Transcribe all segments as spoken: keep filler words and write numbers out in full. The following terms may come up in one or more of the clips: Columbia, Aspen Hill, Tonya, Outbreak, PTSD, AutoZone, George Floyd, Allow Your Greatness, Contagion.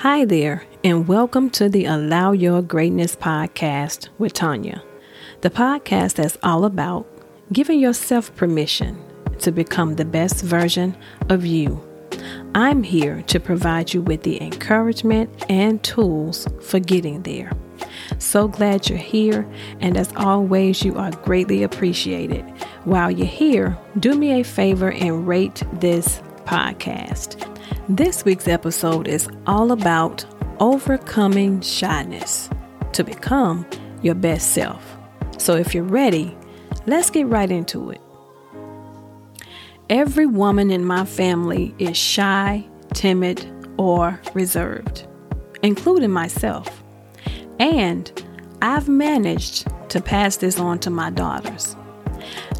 Hi there, and welcome to the Allow Your Greatness podcast with Tonya, the podcast that's all about giving yourself permission to become the best version of you. I'm here to provide you with the encouragement and tools for getting there. So glad you're here, and as always, you are greatly appreciated. While you're here, do me a favor and rate this podcast. This week's episode is all about overcoming shyness to become your best self. So if you're ready, let's get right into it. Every woman in my family is shy, timid, or reserved, including myself. And I've managed to pass this on to my daughters.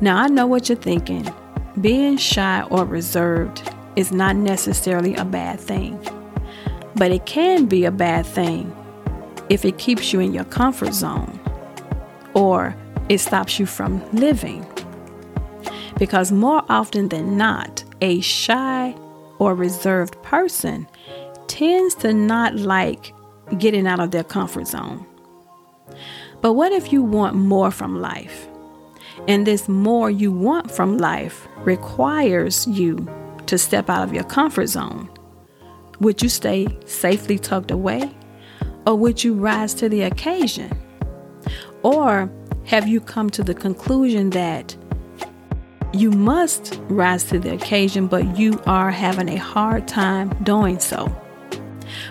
Now, I know what you're thinking. Being shy or reserved is not necessarily a bad thing, but it can be a bad thing if it keeps you in your comfort zone or it stops you from living. Because more often than not, a shy or reserved person tends to not like getting out of their comfort zone. But what if you want more from life? And this more you want from life requires you to step out of your comfort zone. Would you stay safely tucked away? Or would you rise to the occasion? Or have you come to the conclusion that you must rise to the occasion, but you are having a hard time doing so?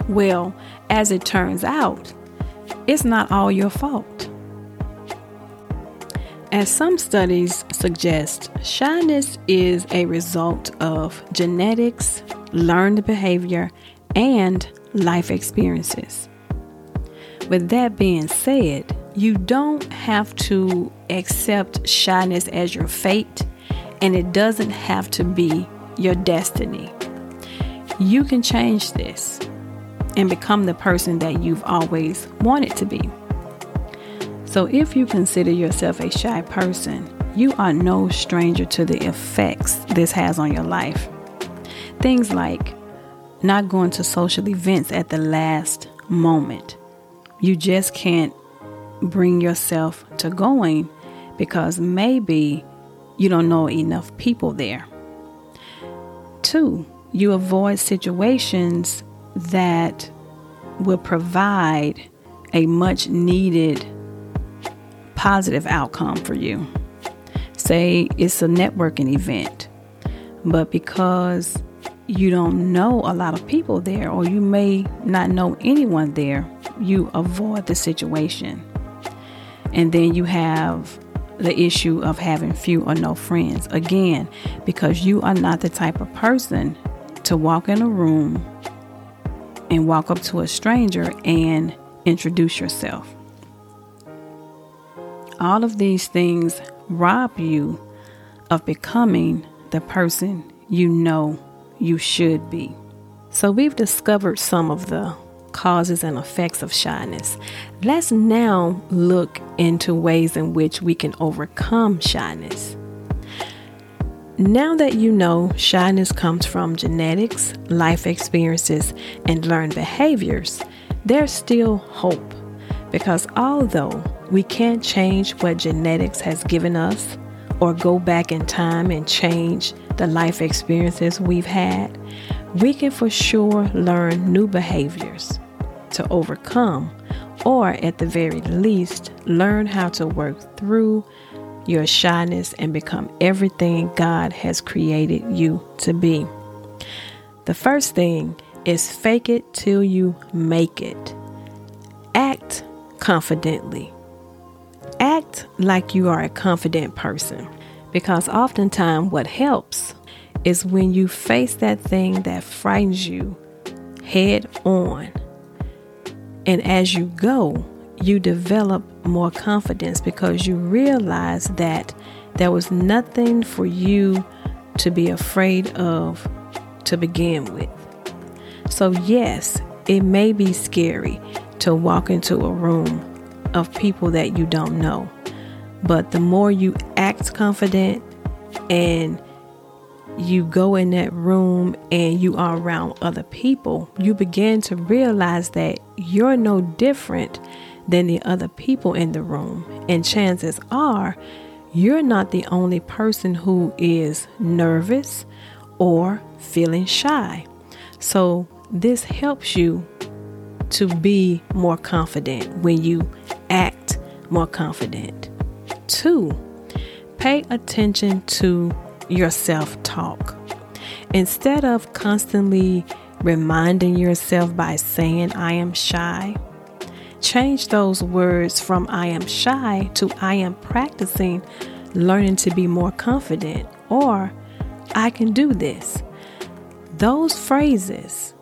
Well, as it turns out, it's not all your fault. As some studies suggest, shyness is a result of genetics, learned behavior, and life experiences. With that being said, you don't have to accept shyness as your fate, and it doesn't have to be your destiny. You can change this and become the person that you've always wanted to be. So if you consider yourself a shy person, you are no stranger to the effects this has on your life. Things like not going to social events at the last moment. You just can't bring yourself to going because maybe you don't know enough people there. Two, you avoid situations that will provide a much needed positive outcome for you. Say it's a networking event, but because you don't know a lot of people there, or you may not know anyone there, you avoid the situation. And then you have the issue of having few or no friends. Again, because you are not the type of person to walk in a room and walk up to a stranger and introduce yourself. All of these things rob you of becoming the person you know you should be. So we've discovered some of the causes and effects of shyness. Let's now look into ways in which we can overcome shyness. Now that you know shyness comes from genetics, life experiences, and learned behaviors, there's still hope. Because although we can't change what genetics has given us or go back in time and change the life experiences we've had, we can for sure learn new behaviors to overcome, or at the very least, learn how to work through your shyness and become everything God has created you to be. The first thing is fake it till you make it. Act confidently. Act like you are a confident person, because oftentimes what helps is when you face that thing that frightens you head on. And as you go, you develop more confidence because you realize that there was nothing for you to be afraid of to begin with. So yes, it may be scary to walk into a room of people that you don't know. But the more you act confident and you go in that room and you are around other people, you begin to realize that you're no different than the other people in the room. And chances are you're not the only person who is nervous or feeling shy. So this helps you to be more confident when you act more confident. Two, pay attention to your self-talk. Instead of constantly reminding yourself by saying, I am shy, change those words from I am shy to I am practicing learning to be more confident, or I can do this. Those phrases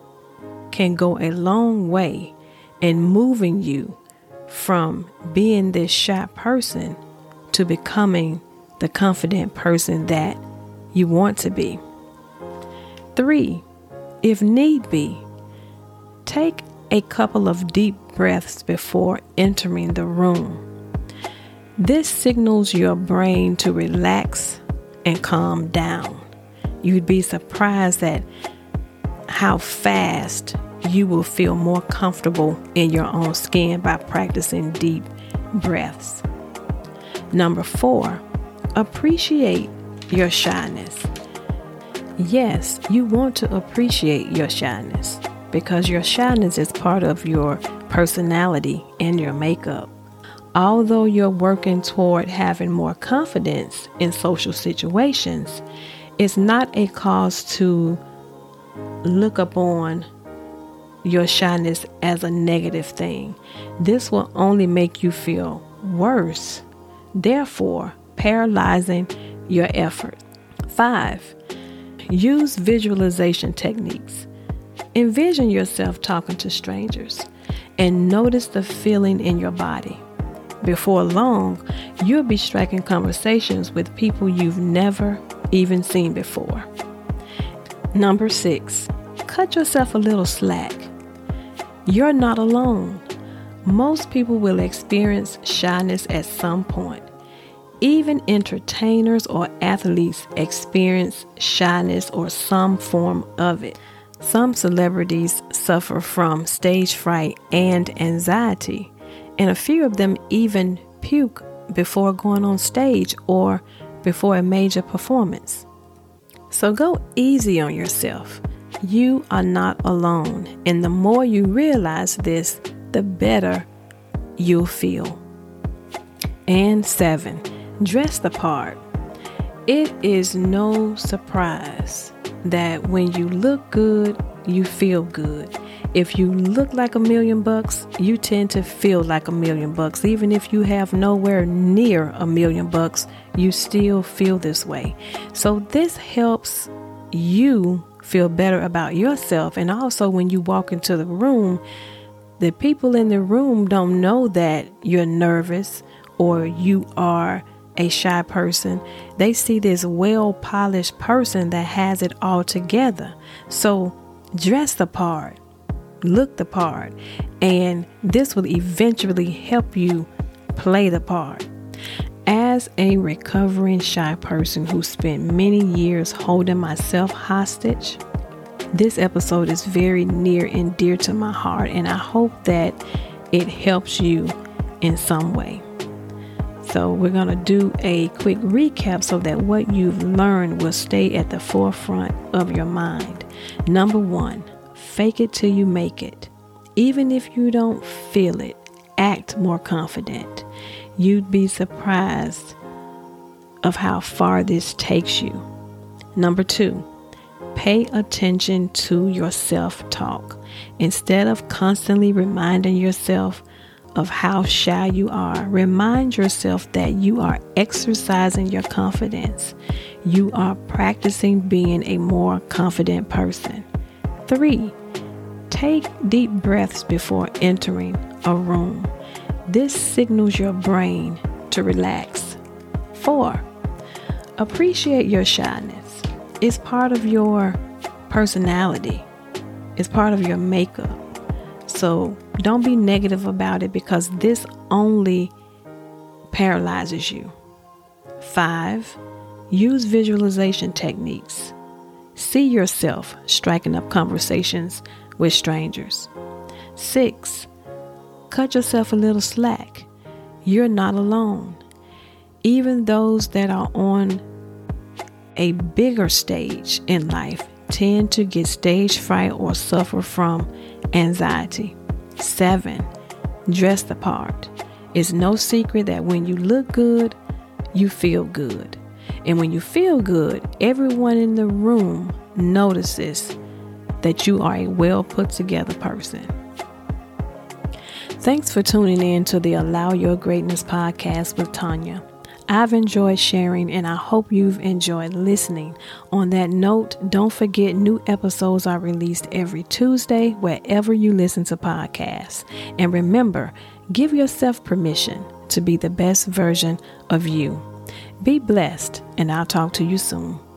can go a long way in moving you from being this shy person to becoming the confident person that you want to be. Three, if need be, take a couple of deep breaths before entering the room. This signals your brain to relax and calm down. You'd be surprised at how fast you will feel more comfortable in your own skin by practicing deep breaths. Number four, appreciate your shyness. Yes, you want to appreciate your shyness, because your shyness is part of your personality and your makeup. Although you're working toward having more confidence in social situations, it's not a cause to look upon your shyness as a negative thing. This will only make you feel worse, therefore paralyzing your effort. Five, use visualization techniques. Envision yourself talking to strangers and notice the feeling in your body. Before long, you'll be striking conversations with people you've never even seen before. Number six, cut yourself a little slack. You're not alone. Most people will experience shyness at some point. Even entertainers or athletes experience shyness or some form of it. Some celebrities suffer from stage fright and anxiety, and a few of them even puke before going on stage or before a major performance. So go easy on yourself. You are not alone, and the more you realize this, the better you'll feel. And seven, dress the part. It is no surprise that when you look good, you feel good. If you look like a million bucks, you tend to feel like a million bucks. Even if you have nowhere near a million bucks, you still feel this way. So this helps you feel better about yourself. And also when you walk into the room, the people in the room don't know that you're nervous or you are a shy person. They see this well-polished person that has it all together. So dress the part, look the part, and this will eventually help you play the part. As a recovering shy person who spent many years holding myself hostage, this episode is very near and dear to my heart, and I hope that it helps you in some way. So we're going to do a quick recap so that what you've learned will stay at the forefront of your mind. Number one, fake it till you make it. Even if you don't feel it, act more confident. You'd be surprised of how far this takes you. Number two, pay attention to your self-talk. Instead of constantly reminding yourself of how shy you are, remind yourself that you are exercising your confidence. You are practicing being a more confident person. Three, take deep breaths before entering a room. This signals your brain to relax. Four, appreciate your shyness. It's part of your personality. It's part of your makeup. So don't be negative about it, because this only paralyzes you. Five, use visualization techniques. See yourself striking up conversations with strangers. Six, cut yourself a little slack. You're not alone. Even those that are on a bigger stage in life tend to get stage fright or suffer from anxiety. Seven, dress the part. It's no secret that when you look good, you feel good. And when you feel good, everyone in the room notices that you are a well put together person. Thanks for tuning in to the Allow Your Greatness podcast with Tonya. I've enjoyed sharing and I hope you've enjoyed listening. On that note, don't forget new episodes are released every Tuesday wherever you listen to podcasts. And remember, give yourself permission to be the best version of you. Be blessed, and I'll talk to you soon.